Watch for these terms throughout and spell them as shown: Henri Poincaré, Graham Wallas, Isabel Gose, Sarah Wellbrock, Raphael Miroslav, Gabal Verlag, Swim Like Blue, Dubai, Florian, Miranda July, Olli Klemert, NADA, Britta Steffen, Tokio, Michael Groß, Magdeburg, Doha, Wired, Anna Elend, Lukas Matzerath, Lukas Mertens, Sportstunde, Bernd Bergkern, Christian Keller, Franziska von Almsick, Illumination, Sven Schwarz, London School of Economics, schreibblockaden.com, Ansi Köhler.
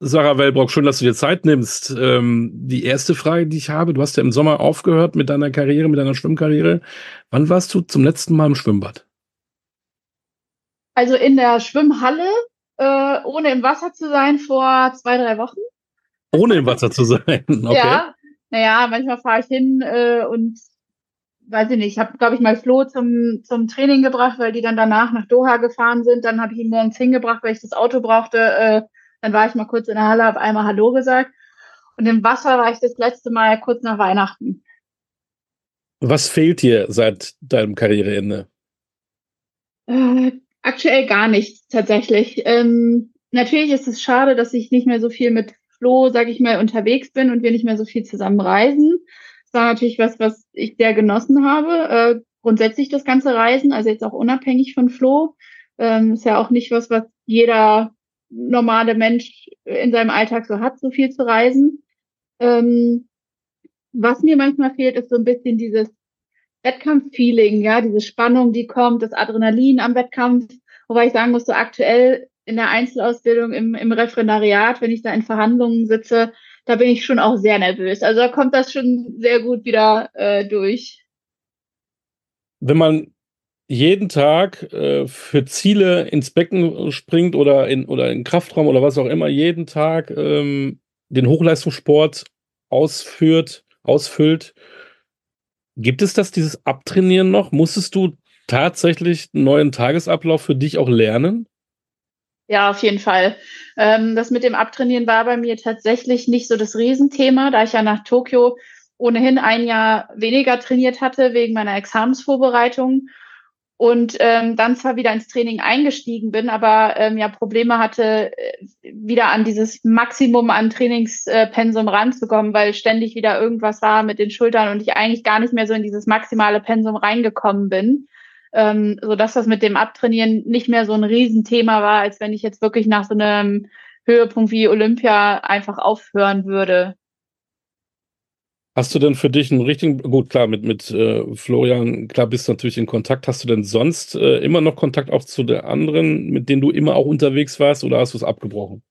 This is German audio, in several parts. Sarah Wellbrock, schön, dass du dir Zeit nimmst. Die erste Frage, die ich habe, du hast ja im Sommer aufgehört mit deiner Karriere, mit deiner Schwimmkarriere. Wann warst du zum letzten Mal im Schwimmbad? Also in der Schwimmhalle, ohne im Wasser zu sein, vor 2-3 Wochen. Ohne im Wasser zu sein? Okay. Ja, naja, manchmal fahre ich hin und weiß ich nicht, ich habe, glaube ich, mal Flo zum Training gebracht, weil die dann danach nach Doha gefahren sind. Dann habe ich ihn morgens hingebracht, weil ich das Auto brauchte. Dann war ich mal kurz in der Halle, habe einmal Hallo gesagt. Und im Wasser war ich das letzte Mal kurz nach Weihnachten. Was fehlt dir seit deinem Karriereende? Aktuell gar nichts, tatsächlich. Natürlich ist es schade, dass ich nicht mehr so viel mit Flo, sage ich mal, unterwegs bin und wir nicht mehr so viel zusammen reisen. Das war natürlich was ich sehr genossen habe. Grundsätzlich das ganze Reisen, also jetzt auch unabhängig von Flo. Ist ja auch nicht was jeder normale Mensch in seinem Alltag so hat, so viel zu reisen. Was mir manchmal fehlt, ist so ein bisschen dieses Wettkampf-Feeling, ja, diese Spannung, die kommt, das Adrenalin am Wettkampf, wobei ich sagen muss, so aktuell in der Einzelausbildung im Referendariat, wenn ich da in Verhandlungen sitze, da bin ich schon auch sehr nervös. Also da kommt das schon sehr gut wieder durch. Wenn man jeden Tag für Ziele ins Becken springt oder in Kraftraum oder was auch immer, jeden Tag den Hochleistungssport ausfüllt. Gibt es dieses Abtrainieren noch? Musstest du tatsächlich einen neuen Tagesablauf für dich auch lernen? Ja, auf jeden Fall. Das mit dem Abtrainieren war bei mir tatsächlich nicht so das Riesenthema, da ich ja nach Tokio ohnehin ein Jahr weniger trainiert hatte wegen meiner Examensvorbereitung. Und dann zwar wieder ins Training eingestiegen bin, aber Probleme hatte, wieder an dieses Maximum an Trainingspensum ranzukommen, weil ständig wieder irgendwas war mit den Schultern und ich eigentlich gar nicht mehr so in dieses maximale Pensum reingekommen bin, sodass das mit dem Abtrainieren nicht mehr so ein Riesenthema war, als wenn ich jetzt wirklich nach so einem Höhepunkt wie Olympia einfach aufhören würde. Hast du denn für dich einen richtigen, gut, klar, mit Florian, klar, bist du natürlich in Kontakt. Hast du denn sonst immer noch Kontakt auch zu der anderen, mit denen du immer auch unterwegs warst, oder hast du es abgebrochen?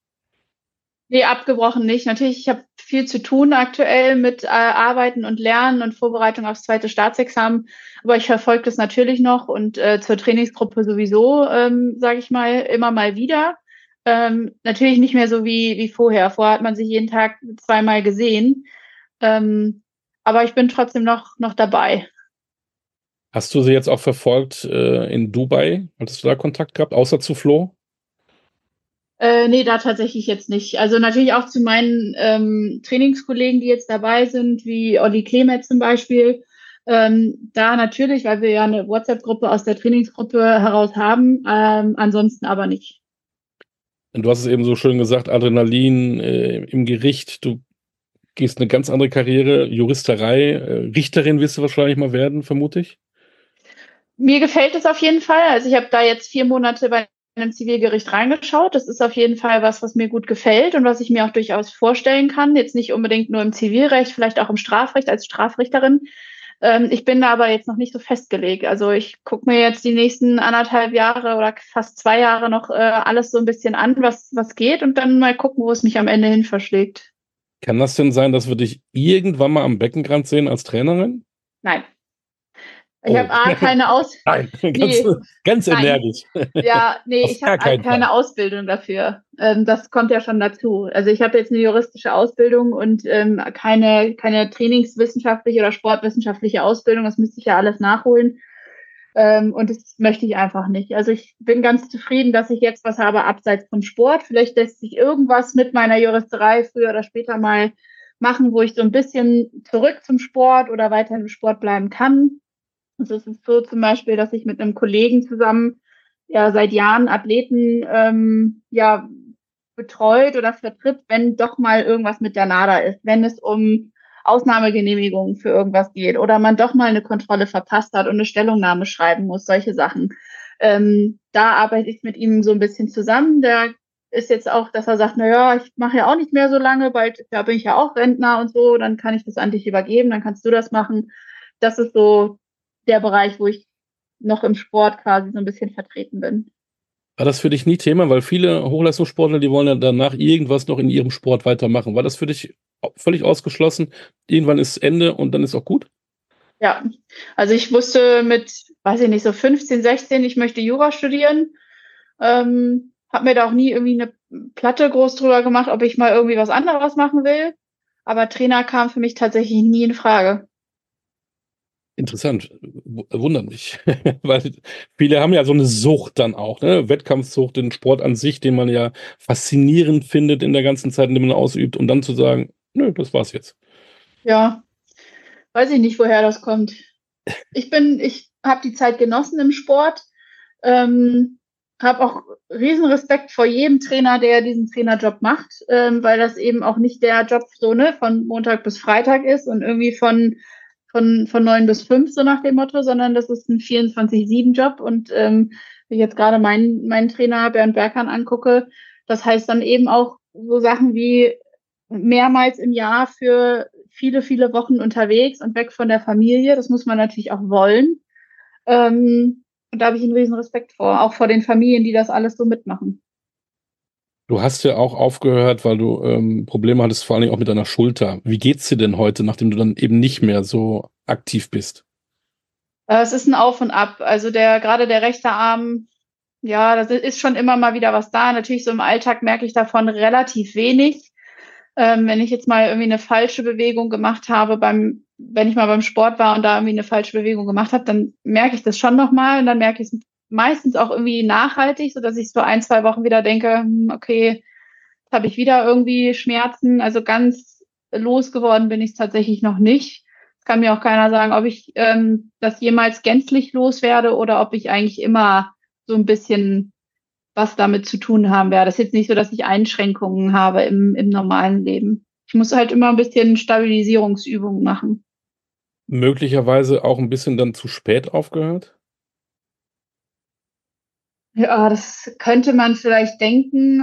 Nee, abgebrochen nicht. Natürlich, ich habe viel zu tun aktuell mit Arbeiten und Lernen und Vorbereitung aufs zweite Staatsexamen, aber ich verfolge das natürlich noch und zur Trainingsgruppe sowieso, sage ich mal, immer mal wieder. Natürlich nicht mehr so wie vorher. Vorher hat man sich jeden Tag 2-mal gesehen. Aber ich bin trotzdem noch dabei. Hast du sie jetzt auch verfolgt in Dubai? Hattest du da Kontakt gehabt, außer zu Flo? Nee, da tatsächlich jetzt nicht. Also natürlich auch zu meinen Trainingskollegen, die jetzt dabei sind, wie Olli Klemert zum Beispiel. Da natürlich, weil wir ja eine WhatsApp-Gruppe aus der Trainingsgruppe heraus haben, ansonsten aber nicht. Und du hast es eben so schön gesagt, Adrenalin im Gericht, du gehst eine ganz andere Karriere, Juristerei, Richterin wirst du wahrscheinlich mal werden, vermute ich. Mir gefällt es auf jeden Fall. Also ich habe da jetzt 4 Monate bei einem Zivilgericht reingeschaut. Das ist auf jeden Fall was mir gut gefällt und was ich mir auch durchaus vorstellen kann. Jetzt nicht unbedingt nur im Zivilrecht, vielleicht auch im Strafrecht als Strafrichterin. Ich bin da aber jetzt noch nicht so festgelegt. Also ich gucke mir jetzt die nächsten 1,5 Jahre oder fast 2 Jahre noch alles so ein bisschen an, was geht, und dann mal gucken, wo es mich am Ende hin verschlägt. Kann das denn sein, dass wir dich irgendwann mal am Beckenrand sehen als Trainerin? Nein. Ich habe A, keine Ausbildung. Nein, ganz energisch. Ja, nee, ich habe keine Ausbildung dafür. Das kommt ja schon dazu. Also ich habe jetzt eine juristische Ausbildung und keine trainingswissenschaftliche oder sportwissenschaftliche Ausbildung. Das müsste ich ja alles nachholen. Und das möchte ich einfach nicht. Also ich bin ganz zufrieden, dass ich jetzt was habe abseits vom Sport. Vielleicht lässt sich irgendwas mit meiner Juristerei früher oder später mal machen, wo ich so ein bisschen zurück zum Sport oder weiter im Sport bleiben kann. Und das ist so zum Beispiel, dass ich mit einem Kollegen zusammen ja seit Jahren Athleten betreut oder vertritt, wenn doch mal irgendwas mit der NADA ist, wenn es um Ausnahmegenehmigungen für irgendwas geht oder man doch mal eine Kontrolle verpasst hat und eine Stellungnahme schreiben muss, solche Sachen. Da arbeite ich mit ihm so ein bisschen zusammen. Der ist jetzt auch, dass er sagt, naja, ich mache ja auch nicht mehr so lange, bald da bin ich ja auch Rentner und so, dann kann ich das an dich übergeben, dann kannst du das machen. Das ist so der Bereich, wo ich noch im Sport quasi so ein bisschen vertreten bin. War das für dich nie Thema? Weil viele Hochleistungssportler, die wollen ja danach irgendwas noch in ihrem Sport weitermachen. War das für dich völlig ausgeschlossen? Irgendwann ist Ende und dann ist auch gut? Ja, also ich wusste mit, weiß ich nicht, so 15, 16, ich möchte Jura studieren. Habe mir da auch nie irgendwie eine Platte groß drüber gemacht, ob ich mal irgendwie was anderes machen will. Aber Trainer kam für mich tatsächlich nie in Frage. Interessant, wundert mich, weil viele haben ja so eine Sucht dann auch, ne? Wettkampfsucht, den Sport an sich, den man ja faszinierend findet in der ganzen Zeit, in der man ausübt, und dann zu sagen, nö, das war's jetzt. Ja, weiß ich nicht, woher das kommt. Ich habe die Zeit genossen im Sport, habe auch riesen Respekt vor jedem Trainer, der diesen Trainerjob macht, weil das eben auch nicht der Job so, ne, von Montag bis Freitag ist und irgendwie von 9 bis 5, so nach dem Motto, sondern das ist ein 24/7-Job. Und wenn ich jetzt gerade meinen Trainer Bernd Bergkern angucke, das heißt dann eben auch so Sachen wie mehrmals im Jahr für viele, viele Wochen unterwegs und weg von der Familie. Das muss man natürlich auch wollen. Und da habe ich einen riesen Respekt vor, auch vor den Familien, die das alles so mitmachen. Du hast ja auch aufgehört, weil du Probleme hattest, vor allen Dingen auch mit deiner Schulter. Wie geht's dir denn heute, nachdem du dann eben nicht mehr so aktiv bist? Es ist ein Auf und Ab. Also gerade der rechte Arm, ja, das ist schon immer mal wieder was da. Natürlich so im Alltag merke ich davon relativ wenig. Wenn ich jetzt mal irgendwie eine falsche Bewegung gemacht habe, wenn ich mal beim Sport war und da irgendwie eine falsche Bewegung gemacht habe, dann merke ich das schon nochmal und dann merke ich es meistens auch irgendwie nachhaltig, sodass ich so 1-2 Wochen wieder denke, okay, jetzt habe ich wieder irgendwie Schmerzen. Also ganz losgeworden bin ich es tatsächlich noch nicht. Es kann mir auch keiner sagen, ob ich das jemals gänzlich loswerde oder ob ich eigentlich immer so ein bisschen was damit zu tun haben werde. Das ist jetzt nicht so, dass ich Einschränkungen habe im normalen Leben. Ich muss halt immer ein bisschen Stabilisierungsübungen machen. Möglicherweise auch ein bisschen dann zu spät aufgehört? Ja, das könnte man vielleicht denken.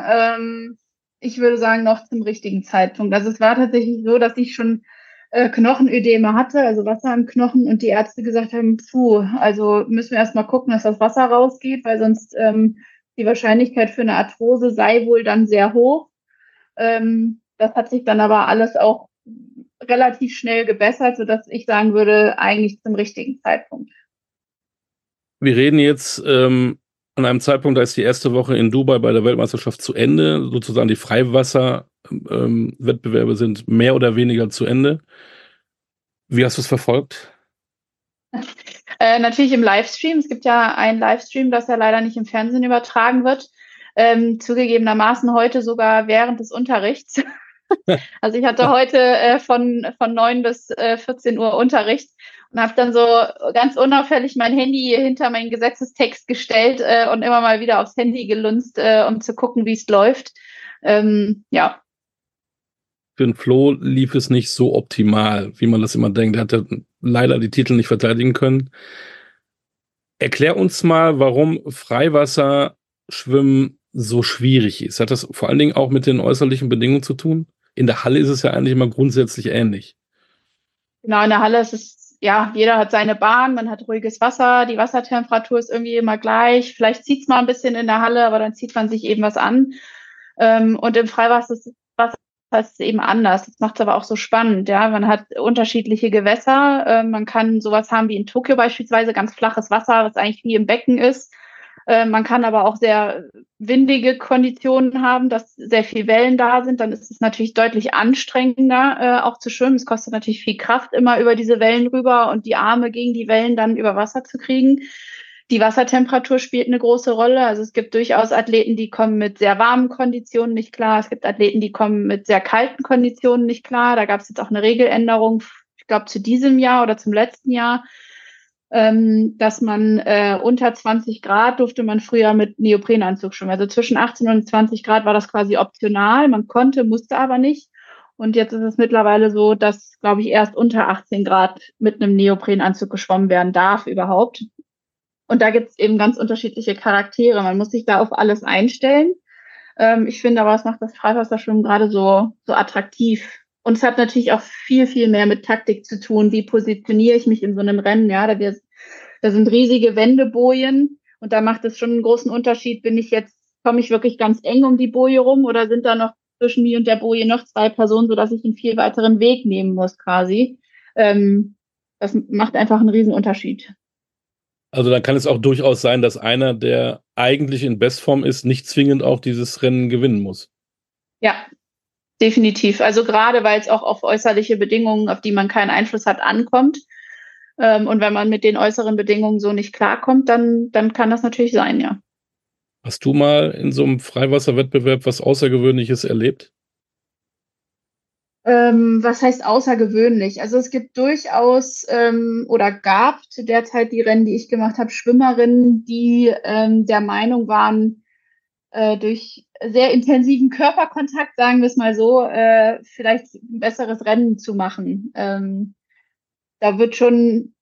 Ich würde sagen, noch zum richtigen Zeitpunkt. Also es war tatsächlich so, dass ich schon Knochenödeme hatte, also Wasser im Knochen, und die Ärzte gesagt haben, also müssen wir erstmal gucken, dass das Wasser rausgeht, weil sonst die Wahrscheinlichkeit für eine Arthrose sei wohl dann sehr hoch. Das hat sich dann aber alles auch relativ schnell gebessert, sodass ich sagen würde, eigentlich zum richtigen Zeitpunkt. Wir reden jetzt an einem Zeitpunkt, da ist die erste Woche in Dubai bei der Weltmeisterschaft zu Ende, sozusagen die Freiwasser-Wettbewerbe sind mehr oder weniger zu Ende. Wie hast du es verfolgt? Natürlich im Livestream. Es gibt ja einen Livestream, das ja leider nicht im Fernsehen übertragen wird. Zugegebenermaßen heute sogar während des Unterrichts. Also ich hatte heute von 9 bis 14 Uhr Unterricht und habe dann so ganz unauffällig mein Handy hinter meinen Gesetzestext gestellt und immer mal wieder aufs Handy gelunzt, um zu gucken, wie es läuft. Ja. Für den Flo lief es nicht so optimal, wie man das immer denkt. Er hat ja leider die Titel nicht verteidigen können. Erklär uns mal, warum Freiwasserschwimmen so schwierig ist. Hat das vor allen Dingen auch mit den äußerlichen Bedingungen zu tun? In der Halle ist es ja eigentlich immer grundsätzlich ähnlich. Genau, in der Halle ist es, ja, jeder hat seine Bahn, man hat ruhiges Wasser, die Wassertemperatur ist irgendwie immer gleich. Vielleicht zieht es mal ein bisschen in der Halle, aber dann zieht man sich eben was an. Und im Freiwasser ist es eben anders. Das macht es aber auch so spannend. Ja, man hat unterschiedliche Gewässer. Man kann sowas haben wie in Tokio beispielsweise, ganz flaches Wasser, was eigentlich wie im Becken ist. Man kann aber auch sehr windige Konditionen haben, dass sehr viel Wellen da sind. Dann ist es natürlich deutlich anstrengender, auch zu schwimmen. Es kostet natürlich viel Kraft, immer über diese Wellen rüber und die Arme gegen die Wellen dann über Wasser zu kriegen. Die Wassertemperatur spielt eine große Rolle. Also es gibt durchaus Athleten, die kommen mit sehr warmen Konditionen nicht klar. Es gibt Athleten, die kommen mit sehr kalten Konditionen nicht klar. Da gab es jetzt auch eine Regeländerung, ich glaube, zu diesem Jahr oder zum letzten Jahr, dass man unter 20 Grad durfte man früher mit Neoprenanzug schwimmen. Also zwischen 18 und 20 Grad war das quasi optional. Man konnte, musste aber nicht. Und jetzt ist es mittlerweile so, dass, glaube ich, erst unter 18 Grad mit einem Neoprenanzug geschwommen werden darf überhaupt. Und da gibt es eben ganz unterschiedliche Charaktere. Man muss sich da auf alles einstellen. Ich finde aber, es macht das Freiwasserschwimmen gerade so attraktiv. Und es hat natürlich auch viel, viel mehr mit Taktik zu tun. Wie positioniere ich mich in so einem Rennen? Ja, da sind riesige Wendebojen Und da macht es schon einen großen Unterschied, bin ich jetzt, komme ich wirklich ganz eng um die Boje rum oder sind da noch zwischen mir und der Boje noch zwei Personen, sodass ich einen viel weiteren Weg nehmen muss quasi. Das macht einfach einen riesen Unterschied. Also dann kann es auch durchaus sein, dass einer, der eigentlich in Bestform ist, nicht zwingend auch dieses Rennen gewinnen muss. Ja, definitiv. Also gerade, weil es auch auf äußerliche Bedingungen, auf die man keinen Einfluss hat, ankommt. Und wenn man mit den äußeren Bedingungen so nicht klarkommt, dann kann das natürlich sein, ja. Hast du mal in so einem Freiwasserwettbewerb was Außergewöhnliches erlebt? Was heißt außergewöhnlich? Also es gibt durchaus oder gab zu der Zeit die Rennen, die ich gemacht habe, Schwimmerinnen, die der Meinung waren, durch sehr intensiven Körperkontakt, sagen wir es mal so, vielleicht ein besseres Rennen zu machen. Da wird schon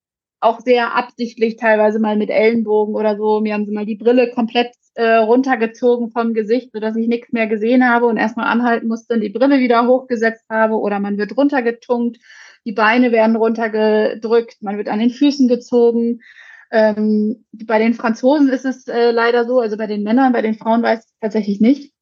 auch sehr absichtlich teilweise mal mit Ellenbogen oder so, mir haben sie mal die Brille komplett runtergezogen vom Gesicht, sodass ich nichts mehr gesehen habe und erstmal anhalten musste und die Brille wieder hochgesetzt habe, oder man wird runtergetunkt, die Beine werden runtergedrückt, man wird an den Füßen gezogen. Bei den Franzosen ist es leider so, also bei den Männern, bei den Frauen weiß ich tatsächlich nicht,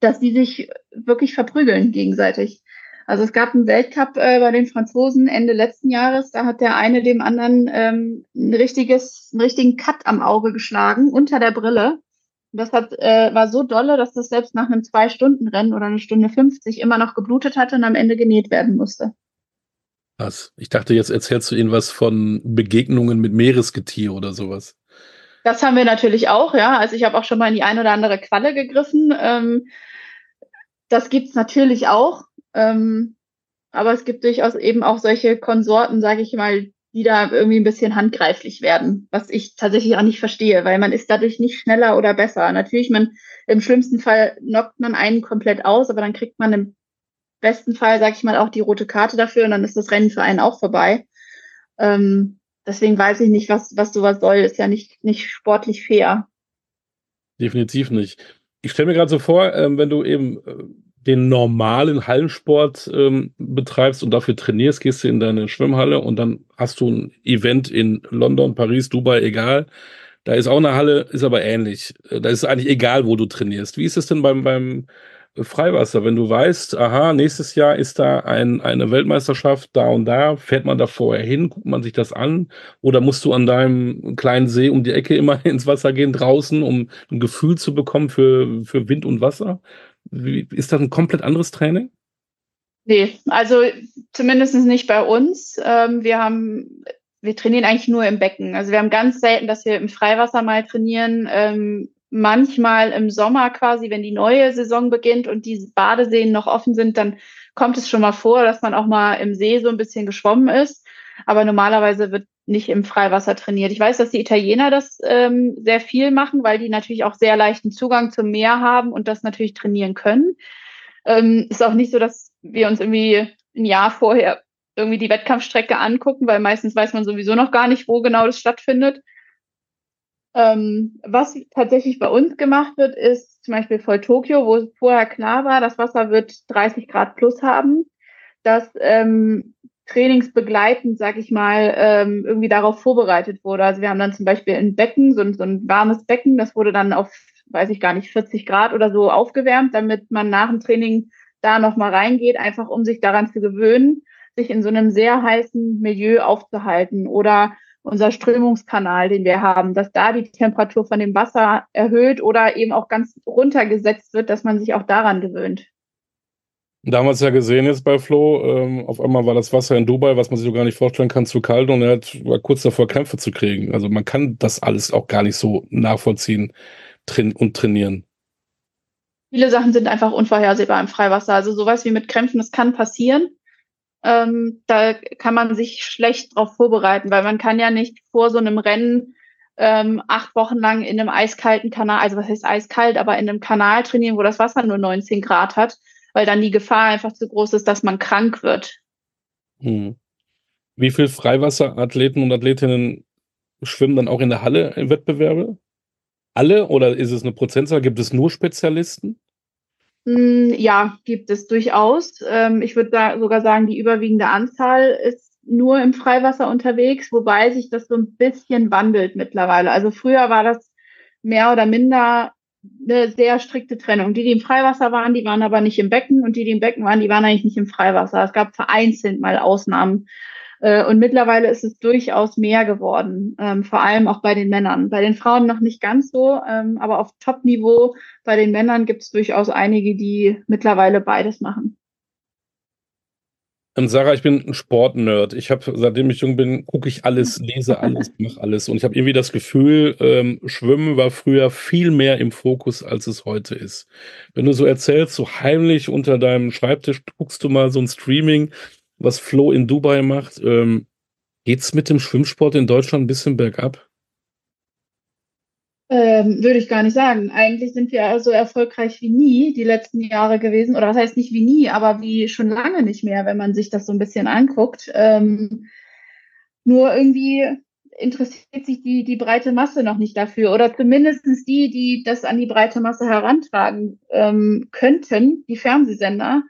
dass die sich wirklich verprügeln gegenseitig. Also es gab einen Weltcup bei den Franzosen Ende letzten Jahres, da hat der eine dem anderen einen richtigen Cut am Auge geschlagen, unter der Brille. Und das war so dolle, dass das selbst nach einem 2-Stunden-Rennen oder 1:50 immer noch geblutet hatte und am Ende genäht werden musste. Krass. Ich dachte, jetzt erzählst du ihnen was von Begegnungen mit Meeresgetier oder sowas. Das haben wir natürlich auch, ja. Also ich habe auch schon mal in die ein oder andere Qualle gegriffen. Das gibt es natürlich auch. Aber es gibt durchaus eben auch solche Konsorten, sage ich mal, die da irgendwie ein bisschen handgreiflich werden, was ich tatsächlich auch nicht verstehe, weil man ist dadurch nicht schneller oder besser. Natürlich, im schlimmsten Fall knockt man einen komplett aus, aber dann kriegt man im besten Fall, sage ich mal, auch die rote Karte dafür und dann ist das Rennen für einen auch vorbei. Deswegen weiß ich nicht, was sowas soll. Ist ja nicht sportlich fair. Definitiv nicht. Ich stelle mir gerade so vor, wenn du eben den normalen Hallensport betreibst und dafür trainierst, gehst du in deine Schwimmhalle und dann hast du ein Event in London, Paris, Dubai, egal. Da ist auch eine Halle, ist aber ähnlich. Da ist es eigentlich egal, wo du trainierst. Wie ist es denn beim Freiwasser? Wenn du weißt, aha, nächstes Jahr ist da eine Weltmeisterschaft da und da, fährt man da vorher hin, guckt man sich das an? Oder musst du an deinem kleinen See um die Ecke immer ins Wasser gehen, draußen, um ein Gefühl zu bekommen für Wind und Wasser? Ist das ein komplett anderes Training? Nee, also zumindest nicht bei uns. Wir trainieren eigentlich nur im Becken. Also wir haben ganz selten, dass wir im Freiwasser mal trainieren. Manchmal im Sommer quasi, wenn die neue Saison beginnt und die Badeseen noch offen sind, dann kommt es schon mal vor, dass man auch mal im See so ein bisschen geschwommen ist. Aber normalerweise wird nicht im Freiwasser trainiert. Ich weiß, dass die Italiener das sehr viel machen, weil die natürlich auch sehr leichten Zugang zum Meer haben und das natürlich trainieren können. Ist auch nicht so, dass wir uns irgendwie ein Jahr vorher irgendwie die Wettkampfstrecke angucken, weil meistens weiß man sowieso noch gar nicht, wo genau das stattfindet. Was tatsächlich bei uns gemacht wird, ist zum Beispiel vor Tokio, wo vorher klar war, das Wasser wird 30 Grad plus haben, dass trainingsbegleitend, sag ich mal, irgendwie darauf vorbereitet wurde. Also wir haben dann zum Beispiel ein Becken, so ein warmes Becken, das wurde dann auf, weiß ich gar nicht, 40 Grad oder so aufgewärmt, damit man nach dem Training da nochmal reingeht, einfach um sich daran zu gewöhnen, sich in so einem sehr heißen Milieu aufzuhalten. Oder unser Strömungskanal, den wir haben, dass da die Temperatur von dem Wasser erhöht oder eben auch ganz runtergesetzt wird, dass man sich auch daran gewöhnt. Da haben wir es ja gesehen jetzt bei Flo, auf einmal war das Wasser in Dubai, was man sich so gar nicht vorstellen kann, zu kalt und war kurz davor, Krämpfe zu kriegen. Also man kann das alles auch gar nicht so nachvollziehen und trainieren. Viele Sachen sind einfach unvorhersehbar im Freiwasser. Also sowas wie mit Krämpfen, das kann passieren. Da kann man sich schlecht drauf vorbereiten, weil man kann ja nicht vor so einem Rennen 8 Wochen lang in einem eiskalten Kanal, also was heißt eiskalt, aber in einem Kanal trainieren, wo das Wasser nur 19 Grad hat, weil dann die Gefahr einfach zu groß ist, dass man krank wird. Hm. Wie viele Freiwasserathleten und Athletinnen schwimmen dann auch in der Halle in Wettbewerbe? Alle oder ist es eine Prozentzahl? Gibt es nur Spezialisten? Ja, gibt es durchaus. Ich würde sogar sagen, die überwiegende Anzahl ist nur im Freiwasser unterwegs, wobei sich das so ein bisschen wandelt mittlerweile. Also früher war das mehr oder minder eine sehr strikte Trennung. Die, die im Freiwasser waren, die waren aber nicht im Becken, und die, die im Becken waren, die waren eigentlich nicht im Freiwasser. Es gab vereinzelt mal Ausnahmen. Und mittlerweile ist es durchaus mehr geworden, vor allem auch bei den Männern. Bei den Frauen noch nicht ganz so, aber auf Top-Niveau bei den Männern gibt es durchaus einige, die mittlerweile beides machen. Und Sarah, ich bin ein Sportnerd. Ich habe, seitdem ich jung bin, gucke ich alles, lese alles, mache alles. Und ich habe irgendwie das Gefühl, Schwimmen war früher viel mehr im Fokus, als es heute ist. Wenn du so erzählst, so heimlich unter deinem Schreibtisch guckst du mal so ein Streaming, was Flo in Dubai macht. Geht's mit dem Schwimmsport in Deutschland ein bisschen bergab? Würde ich gar nicht sagen. Eigentlich sind wir so erfolgreich wie nie die letzten Jahre gewesen. Oder das heißt nicht wie nie, aber wie schon lange nicht mehr, wenn man sich das so ein bisschen anguckt. Nur irgendwie interessiert sich die breite Masse noch nicht dafür. Oder zumindest die das an die breite Masse herantragen könnten, die Fernsehsender,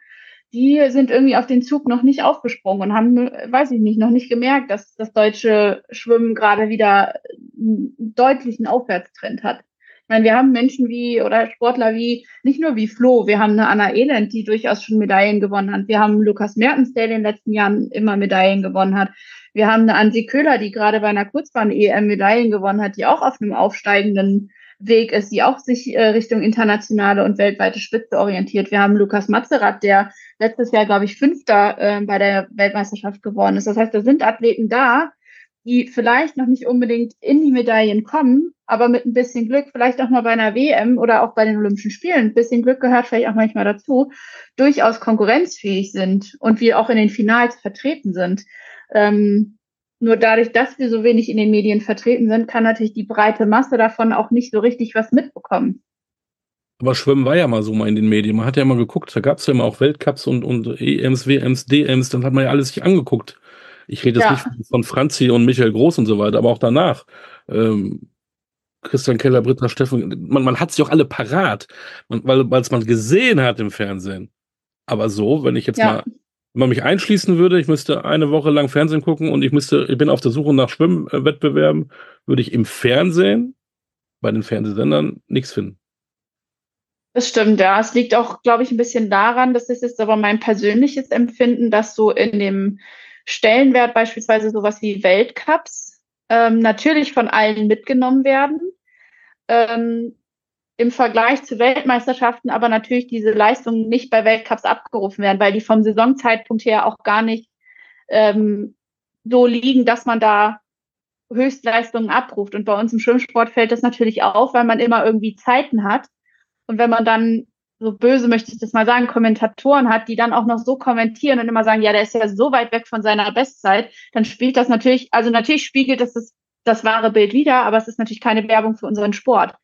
die sind irgendwie auf den Zug noch nicht aufgesprungen und haben, weiß ich nicht, noch nicht gemerkt, dass das deutsche Schwimmen gerade wieder einen deutlichen Aufwärtstrend hat. Ich meine, wir haben Menschen oder Sportler nicht nur wie Flo, wir haben eine Anna Elend, die durchaus schon Medaillen gewonnen hat. Wir haben Lukas Mertens, der in den letzten Jahren immer Medaillen gewonnen hat. Wir haben eine Ansi Köhler, die gerade bei einer Kurzbahn-EM Medaillen gewonnen hat, die auch auf einem aufsteigenden Weg ist, die auch sich Richtung internationale und weltweite Spitze orientiert. Wir haben Lukas Matzerath, der letztes Jahr, glaube ich, Fünfter bei der Weltmeisterschaft geworden ist. Das heißt, da sind Athleten da, die vielleicht noch nicht unbedingt in die Medaillen kommen, aber mit ein bisschen Glück, vielleicht auch mal bei einer WM oder auch bei den Olympischen Spielen, ein bisschen Glück gehört vielleicht auch manchmal dazu, durchaus konkurrenzfähig sind und wir auch in den Finals vertreten sind. Nur dadurch, dass wir so wenig in den Medien vertreten sind, kann natürlich die breite Masse davon auch nicht so richtig was mitbekommen. Aber Schwimmen war ja mal so mal in den Medien. Man hat ja immer geguckt, da gab es ja immer auch Weltcups und EMs, WMs, DMs, dann hat man ja alles sich angeguckt. Ich rede jetzt nicht von Franzi und Michael Groß und so weiter, aber auch danach. Christian Keller, Britta Steffen, man hat sich auch alle parat, weil es man gesehen hat im Fernsehen. Aber so, wenn ich jetzt mal... Wenn man mich einschließen würde, ich müsste eine Woche lang Fernsehen gucken und ich bin auf der Suche nach Schwimmwettbewerben, würde ich im Fernsehen, bei den Fernsehsendern, nichts finden. Das stimmt, ja. Es liegt auch, glaube ich, ein bisschen daran, das ist jetzt aber mein persönliches Empfinden, dass so in dem Stellenwert beispielsweise sowas wie Weltcups natürlich von allen mitgenommen werden. Im Vergleich zu Weltmeisterschaften aber natürlich diese Leistungen nicht bei Weltcups abgerufen werden, weil die vom Saisonzeitpunkt her auch gar nicht so liegen, dass man da Höchstleistungen abruft. Und bei uns im Schwimmsport fällt das natürlich auf, weil man immer irgendwie Zeiten hat. Und wenn man dann, so böse möchte ich das mal sagen, Kommentatoren hat, die dann auch noch so kommentieren und immer sagen, ja, der ist ja so weit weg von seiner Bestzeit, dann spielt das natürlich, also natürlich spiegelt das wahre Bild wider, aber es ist natürlich keine Werbung für unseren Sport.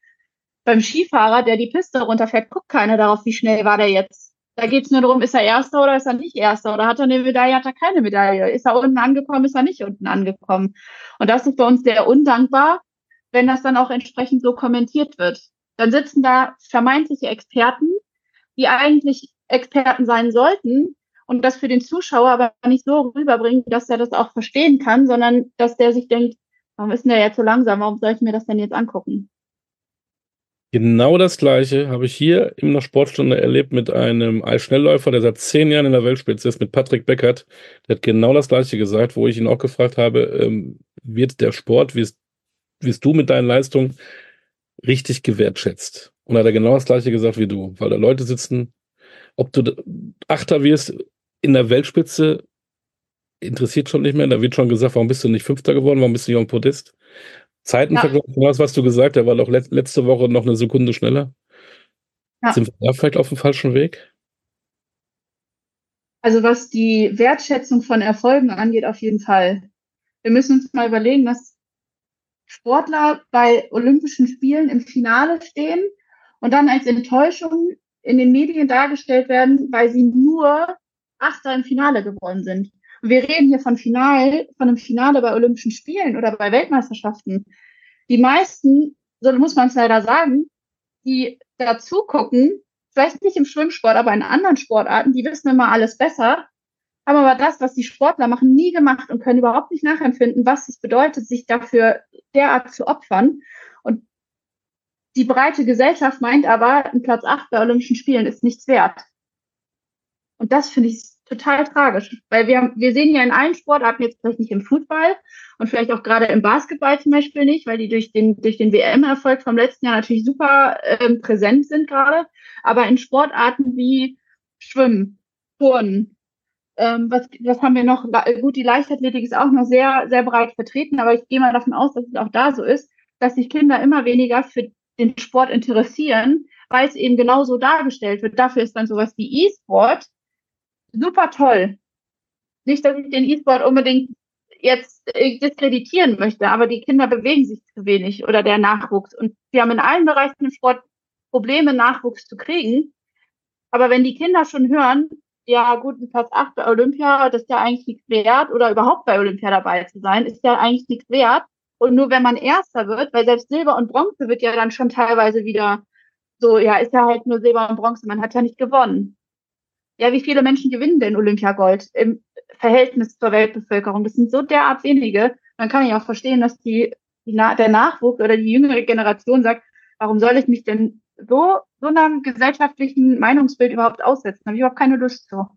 Beim Skifahrer, der die Piste runterfährt, guckt keiner darauf, wie schnell war der jetzt. Da geht es nur darum, ist er Erster oder ist er nicht Erster? Oder hat er eine Medaille, hat er keine Medaille? Ist er unten angekommen, ist er nicht unten angekommen? Und das ist bei uns sehr undankbar, wenn das dann auch entsprechend so kommentiert wird. Dann sitzen da vermeintliche Experten, die eigentlich Experten sein sollten und das für den Zuschauer aber nicht so rüberbringen, dass er das auch verstehen kann, sondern dass der sich denkt, warum ist denn der jetzt so langsam? Warum soll ich mir das denn jetzt angucken? Genau das Gleiche habe ich hier in der Sportstunde erlebt mit einem Eisschnellläufer, der seit 10 Jahren in der Weltspitze ist, mit Patrick Beckert. Der hat genau das Gleiche gesagt, wo ich ihn auch gefragt habe, wird der Sport, wirst du mit deinen Leistungen richtig gewertschätzt? Und hat er genau das Gleiche gesagt wie du, weil da Leute sitzen, ob du Achter wirst in der Weltspitze, interessiert schon nicht mehr. Da wird schon gesagt, warum bist du nicht Fünfter geworden, warum bist du nicht auf dem Podest? Zeitenvergleich, was du gesagt hast, der war doch letzte Woche noch eine Sekunde schneller. Ja. Sind wir da vielleicht auf dem falschen Weg? Also was die Wertschätzung von Erfolgen angeht, auf jeden Fall. Wir müssen uns mal überlegen, dass Sportler bei Olympischen Spielen im Finale stehen und dann als Enttäuschung in den Medien dargestellt werden, weil sie nur Achter im Finale geworden sind. Wir reden hier von einem Finale bei Olympischen Spielen oder bei Weltmeisterschaften. Die meisten, so muss man es leider sagen, die da zugucken, vielleicht nicht im Schwimmsport, aber in anderen Sportarten, die wissen immer alles besser, haben aber das, was die Sportler machen, nie gemacht und können überhaupt nicht nachempfinden, was es bedeutet, sich dafür derart zu opfern. Und Die breite Gesellschaft meint aber, ein Platz 8 bei Olympischen Spielen ist nichts wert. Und das finde ich total tragisch, weil wir sehen ja in allen Sportarten, jetzt vielleicht nicht im Fußball und vielleicht auch gerade im Basketball zum Beispiel nicht, weil die durch den WM-Erfolg vom letzten Jahr natürlich super präsent sind gerade, aber in Sportarten wie Schwimmen, Turnen, was haben wir noch? Gut, die Leichtathletik ist auch noch sehr, sehr breit vertreten, aber ich gehe mal davon aus, dass es auch da so ist, dass sich Kinder immer weniger für den Sport interessieren, weil es eben genauso dargestellt wird. Dafür ist dann sowas wie E-Sport super toll. Nicht, dass ich den E-Sport unbedingt jetzt diskreditieren möchte, aber die Kinder bewegen sich zu wenig oder der Nachwuchs. Und wir haben in allen Bereichen im Sport Probleme, Nachwuchs zu kriegen. Aber wenn die Kinder schon hören, ja gut, ein Platz 8 bei Olympia, das ist ja eigentlich nichts wert, oder überhaupt bei Olympia dabei zu sein, ist ja eigentlich nichts wert. Und nur wenn man Erster wird, weil selbst Silber und Bronze wird ja dann schon teilweise wieder so, ja, ist ja halt nur Silber und Bronze, man hat ja nicht gewonnen. Ja, wie viele Menschen gewinnen denn Olympiagold im Verhältnis zur Weltbevölkerung? Das sind so derart wenige. Man kann ja auch verstehen, dass der Nachwuchs oder die jüngere Generation sagt, warum soll ich mich denn so einem gesellschaftlichen Meinungsbild überhaupt aussetzen? Da habe ich überhaupt keine Lust zu.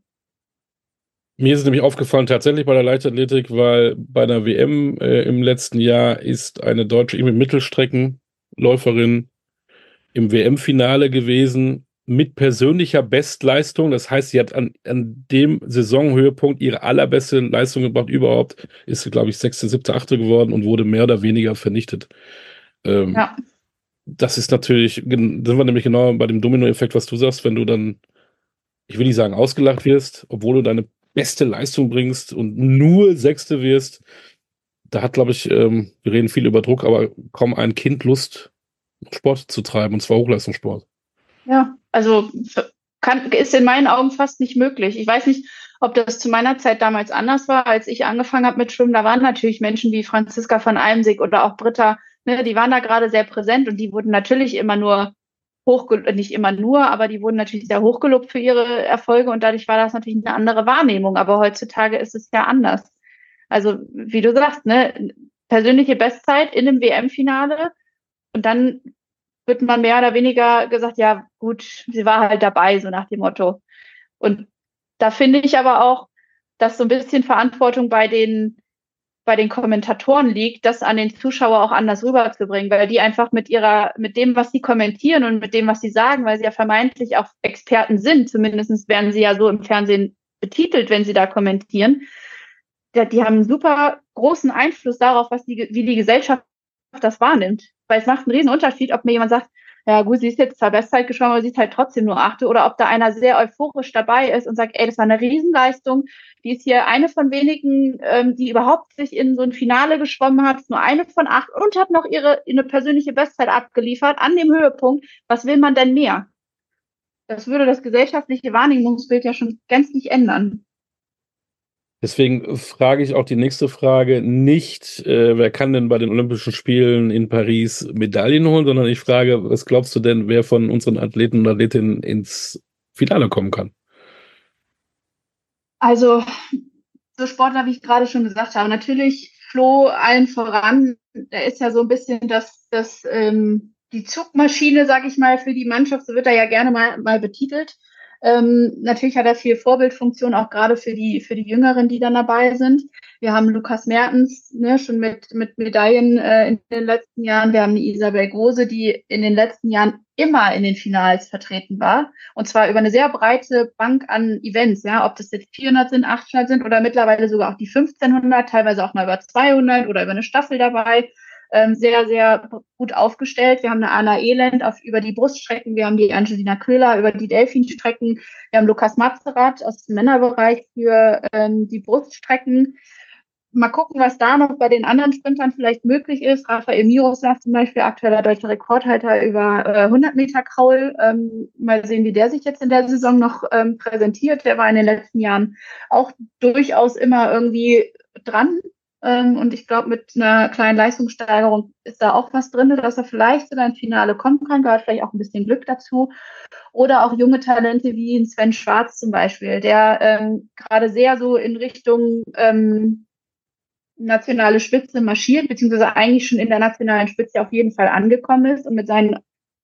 Mir ist es nämlich aufgefallen, tatsächlich bei der Leichtathletik, weil bei der WM im letzten Jahr ist eine deutsche Mittelstreckenläuferin im WM-Finale gewesen mit persönlicher Bestleistung. Das heißt, sie hat an dem Saisonhöhepunkt ihre allerbeste Leistung gebracht überhaupt. Ist, glaube ich, 6., 7., 8. geworden und wurde mehr oder weniger vernichtet. Ja. Das ist natürlich, sind wir nämlich genau bei dem Dominoeffekt, was du sagst, wenn du dann, ich will nicht sagen ausgelacht wirst, obwohl du deine beste Leistung bringst und nur Sechste wirst, da hat, glaube ich, wir reden viel über Druck, aber kaum ein Kind Lust, Sport zu treiben, und zwar Hochleistungssport. Ja, also ist in meinen Augen fast nicht möglich. Ich weiß nicht, ob das zu meiner Zeit damals anders war, als ich angefangen habe mit Schwimmen. Da waren natürlich Menschen wie Franziska von Almsick oder auch Britta, ne, die waren da gerade sehr präsent und die wurden natürlich immer nur nicht immer nur, aber die wurden natürlich sehr hochgelobt für ihre Erfolge und dadurch war das natürlich eine andere Wahrnehmung. Aber heutzutage ist es ja anders. Also wie du sagst, ne, persönliche Bestzeit in einem WM-Finale und dann wird man mehr oder weniger gesagt, ja gut, sie war halt dabei, so nach dem Motto. Und da finde ich aber auch, dass so ein bisschen Verantwortung bei den Kommentatoren liegt, das an den Zuschauer auch anders rüberzubringen, weil die einfach mit dem, was sie kommentieren und mit dem, was sie sagen, weil sie ja vermeintlich auch Experten sind, zumindest werden sie ja so im Fernsehen betitelt, wenn sie da kommentieren, ja, die haben einen super großen Einfluss darauf, wie die Gesellschaft das wahrnimmt, weil es macht einen riesen Unterschied, ob mir jemand sagt, ja gut, sie ist jetzt zwar Bestzeit geschwommen, aber sie ist halt trotzdem nur Achte, oder ob da einer sehr euphorisch dabei ist und sagt, ey, das war eine Riesenleistung, die ist hier eine von wenigen, die überhaupt sich in so ein Finale geschwommen hat, nur eine von 8 und hat noch ihre persönliche Bestzeit abgeliefert an dem Höhepunkt. Was will man denn mehr? Das würde das gesellschaftliche Wahrnehmungsbild ja schon gänzlich ändern. Deswegen frage ich auch die nächste Frage nicht, wer kann denn bei den Olympischen Spielen in Paris Medaillen holen, sondern ich frage, was glaubst du denn, wer von unseren Athleten und Athletinnen ins Finale kommen kann? Also, so Sportler, wie ich gerade schon gesagt habe, natürlich Flo allen voran, der ist ja so ein bisschen die Zugmaschine, sage ich mal, für die Mannschaft, so wird er ja gerne mal betitelt. Natürlich hat er viel Vorbildfunktion, auch gerade für die Jüngeren, die dann dabei sind. Wir haben Lukas Mertens, ne, schon mit Medaillen in den letzten Jahren. Wir haben die Isabel Gose, die in den letzten Jahren immer in den Finals vertreten war. Und zwar über eine sehr breite Bank an Events, ja, ob das jetzt 400 sind, 800 sind oder mittlerweile sogar auch die 1500, teilweise auch mal über 200 oder über eine Staffel dabei. Sehr, sehr gut aufgestellt. Wir haben eine Anna Elend über die Bruststrecken, wir haben die Angelina Köhler über die Delfinstrecken, wir haben Lukas Matzerath aus dem Männerbereich für die Bruststrecken. Mal gucken, was da noch bei den anderen Sprintern vielleicht möglich ist. Raphael Miroslav zum Beispiel, aktueller deutscher Rekordhalter über 100 Meter Kraul. Mal sehen, wie der sich jetzt in der Saison noch präsentiert. Der war in den letzten Jahren auch durchaus immer irgendwie dran. Und ich glaube, mit einer kleinen Leistungssteigerung ist da auch was drin, dass er vielleicht sogar ins Finale kommen kann. Gehört vielleicht auch ein bisschen Glück dazu. Oder auch junge Talente wie ein Sven Schwarz zum Beispiel, der gerade sehr so in Richtung nationale Spitze marschiert, beziehungsweise eigentlich schon in der nationalen Spitze auf jeden Fall angekommen ist und mit seinen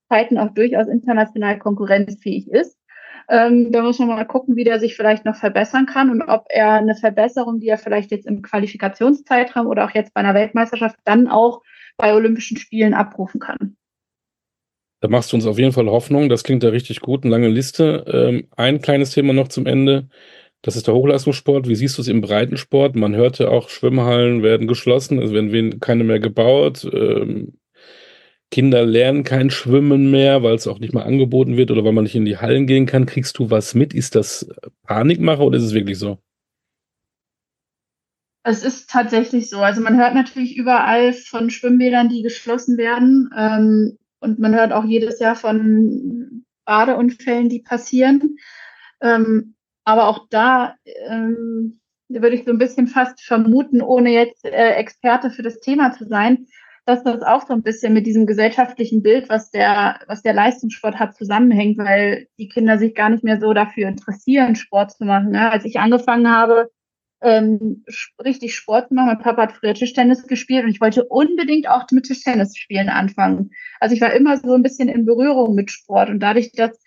Zeiten auch durchaus international konkurrenzfähig ist. Da muss man mal gucken, wie der sich vielleicht noch verbessern kann und ob er eine Verbesserung, die er vielleicht jetzt im Qualifikationszeitraum oder auch jetzt bei einer Weltmeisterschaft dann auch bei Olympischen Spielen abrufen kann. Da machst du uns auf jeden Fall Hoffnung. Das klingt ja richtig gut, eine lange Liste. Ein kleines Thema noch zum Ende. Das ist der Hochleistungssport. Wie siehst du es im Breitensport? Man hört ja auch, Schwimmhallen werden geschlossen, es werden keine mehr gebaut. Kinder lernen kein Schwimmen mehr, weil es auch nicht mal angeboten wird oder weil man nicht in die Hallen gehen kann. Kriegst du was mit? Ist das Panikmache oder ist es wirklich so? Es ist tatsächlich so. Also man hört natürlich überall von Schwimmbädern, die geschlossen werden. Und man hört auch jedes Jahr von Badeunfällen, die passieren. Aber auch da würde ich so ein bisschen fast vermuten, ohne jetzt Experte für das Thema zu sein, dass das auch so ein bisschen mit diesem gesellschaftlichen Bild, was der Leistungssport hat, zusammenhängt, weil die Kinder sich gar nicht mehr so dafür interessieren, Sport zu machen. Ja, als ich angefangen habe, richtig Sport zu machen, mein Papa hat früher Tischtennis gespielt und ich wollte unbedingt auch mit Tischtennis spielen anfangen. Also ich war immer so ein bisschen in Berührung mit Sport und dadurch, dass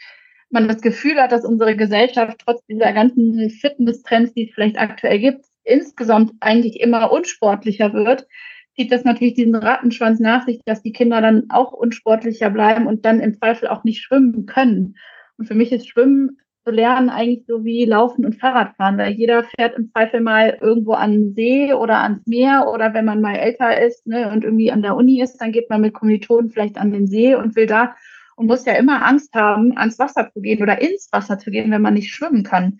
man das Gefühl hat, dass unsere Gesellschaft trotz dieser ganzen Fitness-Trends, die es vielleicht aktuell gibt, insgesamt eigentlich immer unsportlicher wird, zieht das natürlich diesen Rattenschwanz nach sich, dass die Kinder dann auch unsportlicher bleiben und dann im Zweifel auch nicht schwimmen können. Und für mich ist Schwimmen zu lernen eigentlich so wie Laufen und Fahrradfahren, weil jeder fährt im Zweifel mal irgendwo an den See oder ans Meer oder wenn man mal älter ist, ne, und irgendwie an der Uni ist, dann geht man mit Kommilitonen vielleicht an den See und will da und muss ja immer Angst haben, ans Wasser zu gehen oder ins Wasser zu gehen, wenn man nicht schwimmen kann.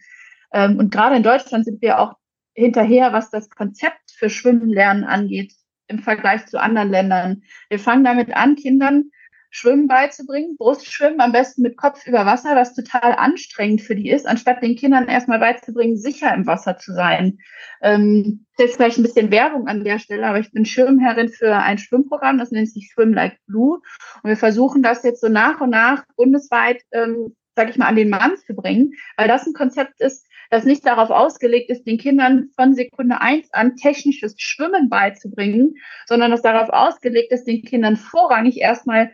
Und gerade in Deutschland sind wir auch hinterher, was das Konzept für Schwimmenlernen angeht, im Vergleich zu anderen Ländern. Wir fangen damit an, Kindern Schwimmen beizubringen, Brustschwimmen, am besten mit Kopf über Wasser, was total anstrengend für die ist, anstatt den Kindern erstmal beizubringen, sicher im Wasser zu sein. Jetzt vielleicht ein bisschen Werbung an der Stelle, aber ich bin Schirmherrin für ein Schwimmprogramm, das nennt sich Swim Like Blue und wir versuchen das jetzt so nach und nach bundesweit, sag ich mal, an den Mann zu bringen, weil das ein Konzept ist, das nicht darauf ausgelegt ist, den Kindern von Sekunde 1 an technisches Schwimmen beizubringen, sondern das darauf ausgelegt ist, den Kindern vorrangig erstmal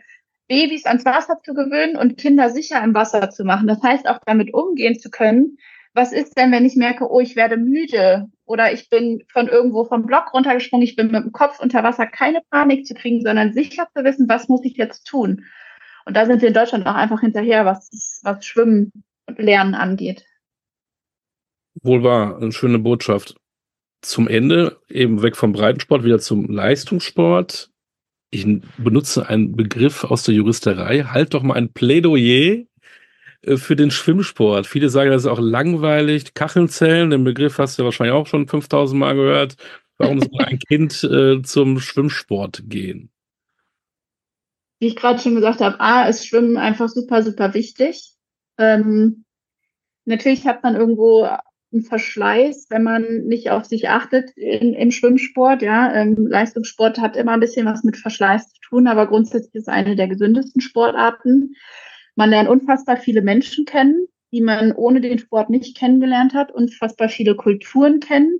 Babys ans Wasser zu gewöhnen und Kinder sicher im Wasser zu machen. Das heißt, auch damit umgehen zu können, was ist denn, wenn ich merke, oh, ich werde müde oder ich bin von irgendwo vom Block runtergesprungen, ich bin mit dem Kopf unter Wasser, keine Panik zu kriegen, sondern sicher zu wissen, was muss ich jetzt tun. Und da sind wir in Deutschland auch einfach hinterher, was Schwimmen und Lernen angeht. Wohl wahr, eine schöne Botschaft. Zum Ende, eben weg vom Breitensport, wieder zum Leistungssport. Ich benutze einen Begriff aus der Juristerei. Halt doch mal ein Plädoyer für den Schwimmsport. Viele sagen, das ist auch langweilig. Kacheln zählen, den Begriff hast du ja wahrscheinlich auch schon 5000 Mal gehört. Warum soll ein Kind zum Schwimmsport gehen? Wie ich gerade schon gesagt habe, ist Schwimmen einfach super, super wichtig. Natürlich hat man irgendwo ein Verschleiß, wenn man nicht auf sich achtet im Schwimmsport. Ja, Leistungssport hat immer ein bisschen was mit Verschleiß zu tun, aber grundsätzlich ist es eine der gesündesten Sportarten. Man lernt unfassbar viele Menschen kennen, die man ohne den Sport nicht kennengelernt hat, unfassbar viele Kulturen kennen,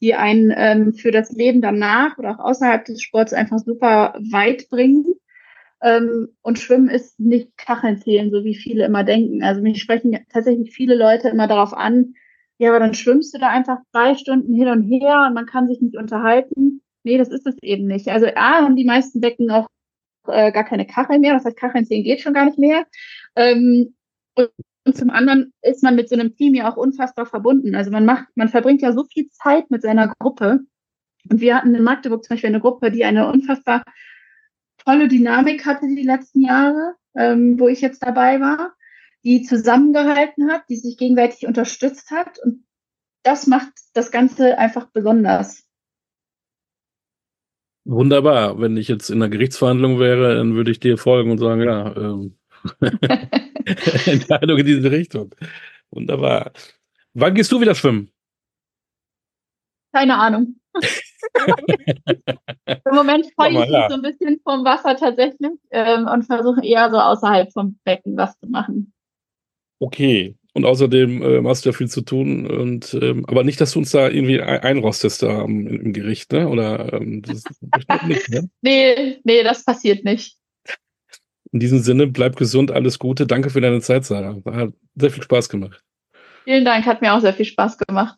die einen für das Leben danach oder auch außerhalb des Sports einfach super weit bringen. Und Schwimmen ist nicht Kacheln zählen, so wie viele immer denken. Also mich sprechen tatsächlich viele Leute immer darauf an, ja, aber dann schwimmst du da einfach 3 Stunden hin und her und man kann sich nicht unterhalten. Nee, das ist es eben nicht. Also A, haben die meisten Becken auch gar keine Kacheln mehr. Das heißt, Kacheln zählen geht schon gar nicht mehr. Und zum anderen ist man mit so einem Team ja auch unfassbar verbunden. Also man verbringt ja so viel Zeit mit seiner Gruppe. Und wir hatten in Magdeburg zum Beispiel eine Gruppe, die eine unfassbar tolle Dynamik hatte die letzten Jahre, wo ich jetzt dabei war, die zusammengehalten hat, die sich gegenseitig unterstützt hat. Und das macht das Ganze einfach besonders. Wunderbar. Wenn ich jetzt in einer Gerichtsverhandlung wäre, dann würde ich dir folgen und sagen, ja, Entscheidung in diese Richtung. Wunderbar. Wann gehst du wieder schwimmen? Keine Ahnung. Im Moment freue ich mich so ein bisschen vom Wasser tatsächlich und versuche eher so außerhalb vom Becken was zu machen. Okay, und außerdem hast du ja viel zu tun, und aber nicht, dass du uns da irgendwie einrostest da im Gericht, ne? Oder das nicht, ne? Nee, das passiert nicht. In diesem Sinne, bleib gesund, alles Gute. Danke für deine Zeit, Sarah. Hat sehr viel Spaß gemacht. Vielen Dank, hat mir auch sehr viel Spaß gemacht.